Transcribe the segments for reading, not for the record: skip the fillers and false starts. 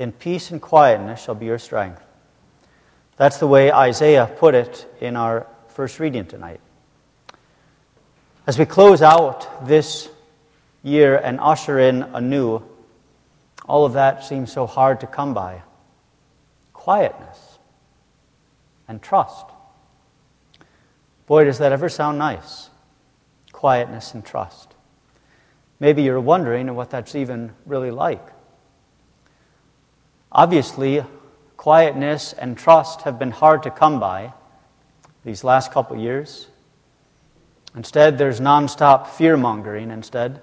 then peace and quietness shall be your strength. That's the way Isaiah put it in our first reading tonight. As we close out this year and usher in anew, all of that seems so hard to come by. Quietness and trust. Boy, does that ever sound nice. Quietness and trust. Maybe you're wondering what that's even really like. Obviously, quietness and trust have been hard to come by these last couple years. Instead, there's nonstop fear-mongering instead.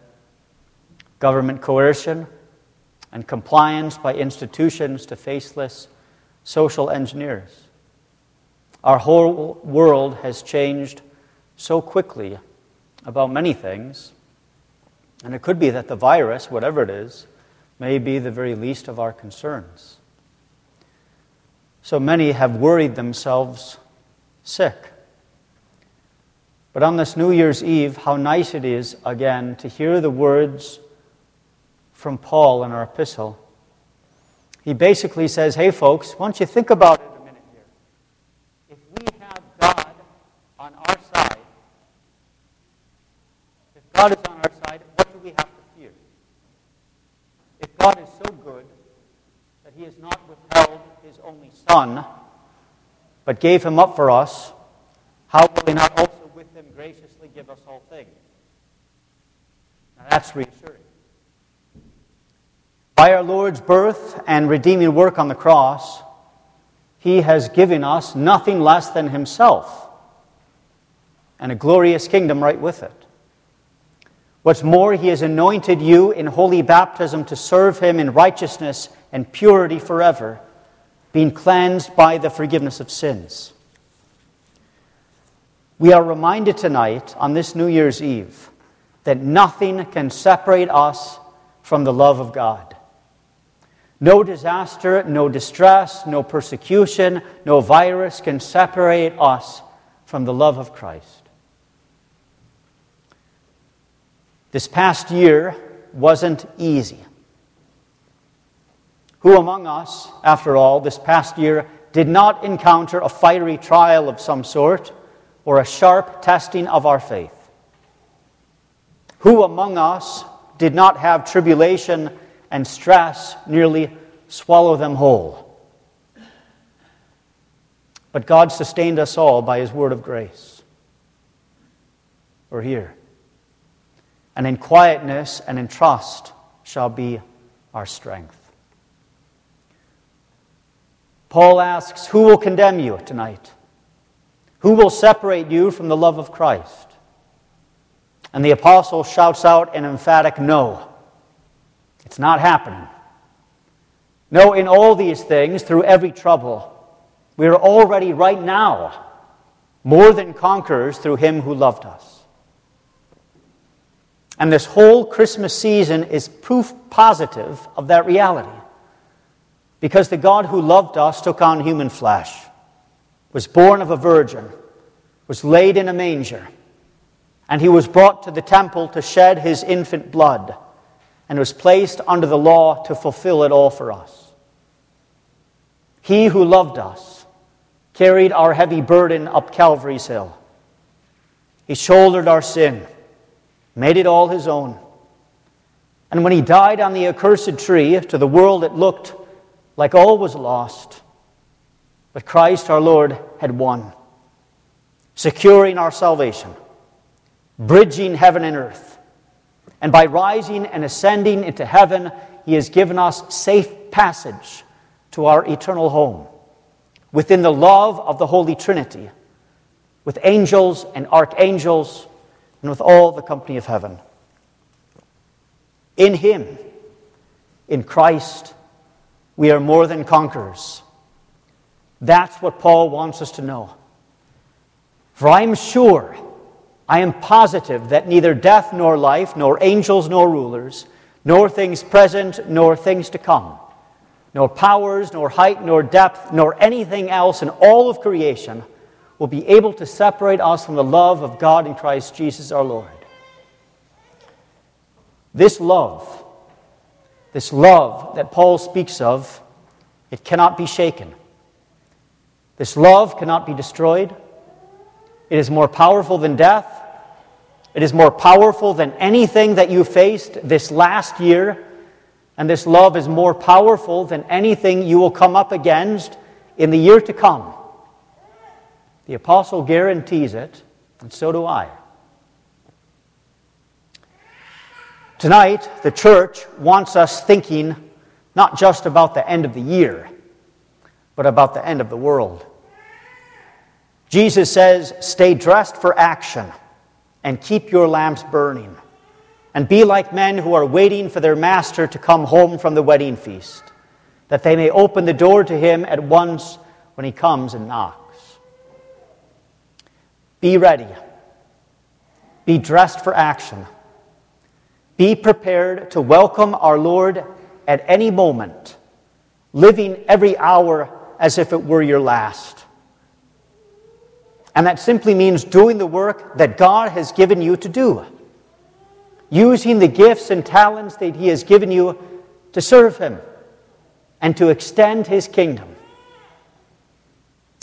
Government coercion and compliance by institutions to faceless social engineers. Our whole world has changed so quickly about many things, and it could be that the virus, whatever it is, may be the very least of our concerns. So many have worried themselves sick. But on this New Year's Eve, how nice it is, again, to hear the words from Paul in our epistle. He basically says, hey, folks, why don't you think about it a minute here. If we have God on our side, if God is on our side, what do we have to fear? If God is so good that he has not withheld his only Son, but gave him up for us, how will he not also with him graciously give us all things? Now that's reassuring. By our Lord's birth and redeeming work on the cross, he has given us nothing less than himself and a glorious kingdom right with it. What's more, he has anointed you in holy baptism to serve him in righteousness and purity forever, being cleansed by the forgiveness of sins. We are reminded tonight on this New Year's Eve that nothing can separate us from the love of God. No disaster, no distress, no persecution, no virus can separate us from the love of Christ. This past year wasn't easy. Who among us, after all, this past year did not encounter a fiery trial of some sort or a sharp testing of our faith? Who among us did not have tribulation and stress nearly swallow them whole? But God sustained us all by his word of grace. We're here. And in quietness and in trust shall be our strength. Paul asks, who will condemn you tonight? Who will separate you from the love of Christ? And the apostle shouts out an emphatic no. It's not happening. No, in all these things, through every trouble, we are already right now more than conquerors through him who loved us. And this whole Christmas season is proof positive of that reality. Because the God who loved us took on human flesh, was born of a virgin, was laid in a manger, and he was brought to the temple to shed his infant blood, and was placed under the law to fulfill it all for us. He who loved us carried our heavy burden up Calvary's hill. He shouldered our sin, made it all his own. And when he died on the accursed tree, to the world it looked like all was lost, but Christ our Lord had won, securing our salvation, bridging heaven and earth. And by rising and ascending into heaven, he has given us safe passage to our eternal home, within the love of the Holy Trinity, with angels and archangels, and with all the company of heaven. In him, in Christ, we are more than conquerors. That's what Paul wants us to know. For I am positive that neither death nor life, nor angels nor rulers, nor things present nor things to come, nor powers, nor height, nor depth, nor anything else in all of creation will be able to separate us from the love of God in Christ Jesus our Lord. This love that Paul speaks of It cannot be shaken. This love cannot be destroyed. It is more powerful than death. It is more powerful than anything that you faced this last year. And this love is more powerful than anything you will come up against in the year to come. The apostle guarantees it, and so do I. Tonight, the church wants us thinking not just about the end of the year, but about the end of the world. Jesus says, stay dressed for action and keep your lamps burning. And be like men who are waiting for their master to come home from the wedding feast, that they may open the door to him at once when he comes and knocks. Be ready. Be dressed for action. Be prepared to welcome our Lord at any moment, living every hour as if it were your last. And that simply means doing the work that God has given you to do. Using the gifts and talents that he has given you to serve him and to extend his kingdom.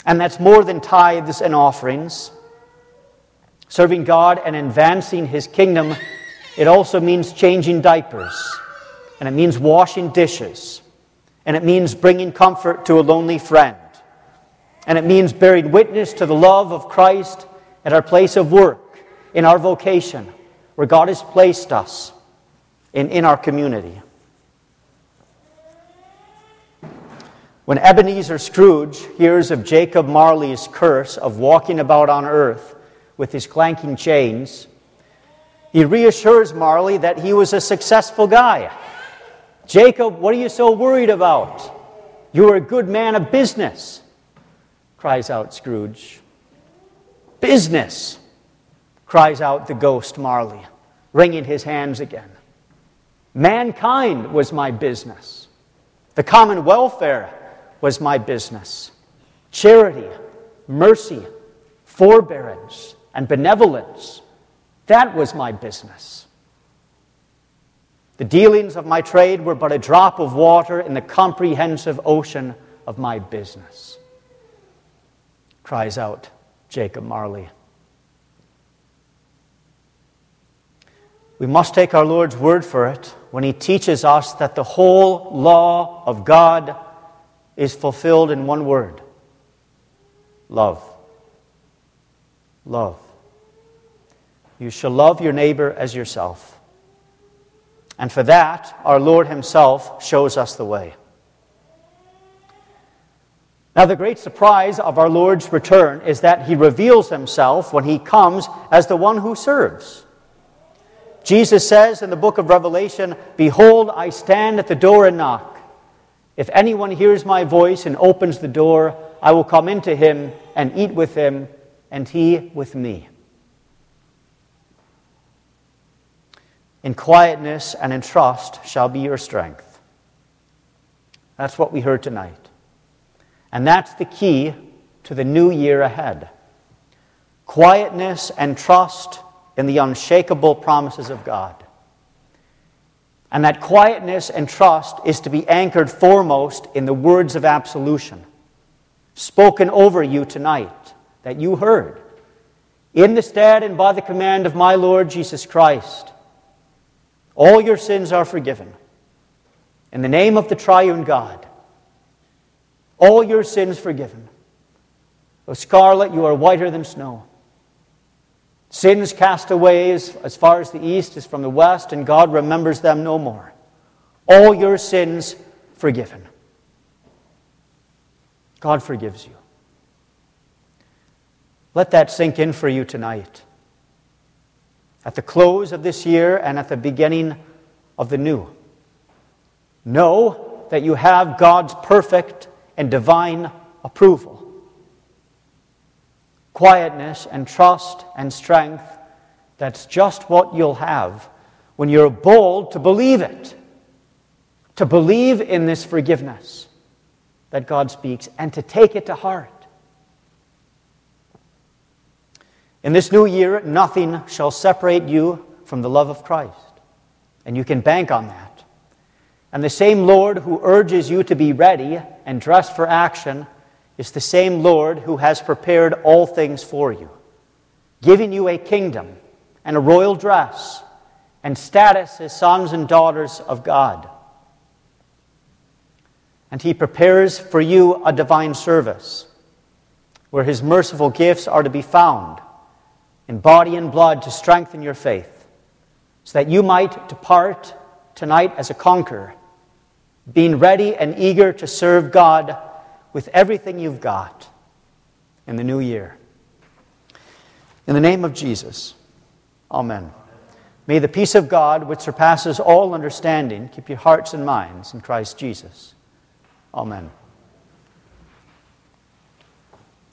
And that's more than tithes and offerings. Serving God and advancing his kingdom, it also means changing diapers, and it means washing dishes, and it means bringing comfort to a lonely friend, and it means bearing witness to the love of Christ at our place of work, in our vocation, where God has placed us and in our community. When Ebenezer Scrooge hears of Jacob Marley's curse of walking about on earth with his clanking chains, he reassures Marley that he was a successful guy. Jacob, what are you so worried about? You are a good man of business, cries out Scrooge. Business, cries out the ghost Marley, wringing his hands again. Mankind was my business. The common welfare was my business. Charity, mercy, forbearance, and benevolence, that was my business. The dealings of my trade were but a drop of water in the comprehensive ocean of my business, cries out Jacob Marley. We must take our Lord's word for it when he teaches us that the whole law of God is fulfilled in one word. Love. Love. You shall love your neighbor as yourself. And for that, our Lord himself shows us the way. Now, the great surprise of our Lord's return is that he reveals himself when he comes as the one who serves. Jesus says in the book of Revelation, behold, I stand at the door and knock. If anyone hears my voice and opens the door, I will come into him and eat with him, and he with me. In quietness and in trust shall be your strength. That's what we heard tonight. And that's the key to the new year ahead. Quietness and trust in the unshakable promises of God. And that quietness and trust is to be anchored foremost in the words of absolution, spoken over you tonight, that you heard, in the stead and by the command of my Lord Jesus Christ, all your sins are forgiven. In the name of the triune God, all your sins forgiven. Though scarlet, you are whiter than snow. Sins cast away as far as the east is from the west, and God remembers them no more. All your sins forgiven. God forgives you. Let that sink in for you tonight. At the close of this year and at the beginning of the new. Know that you have God's perfect and divine approval. Quietness and trust and strength, that's just what you'll have when you're bold to believe it, to believe in this forgiveness that God speaks, and to take it to heart. In this new year, nothing shall separate you from the love of Christ, and you can bank on that. And the same Lord who urges you to be ready and dressed for action is the same Lord who has prepared all things for you, giving you a kingdom and a royal dress and status as sons and daughters of God. And he prepares for you a divine service where his merciful gifts are to be found in body and blood to strengthen your faith, so that you might depart tonight as a conqueror, being ready and eager to serve God with everything you've got in the new year. In the name of Jesus, amen. May the peace of God, which surpasses all understanding, keep your hearts and minds in Christ Jesus. Amen.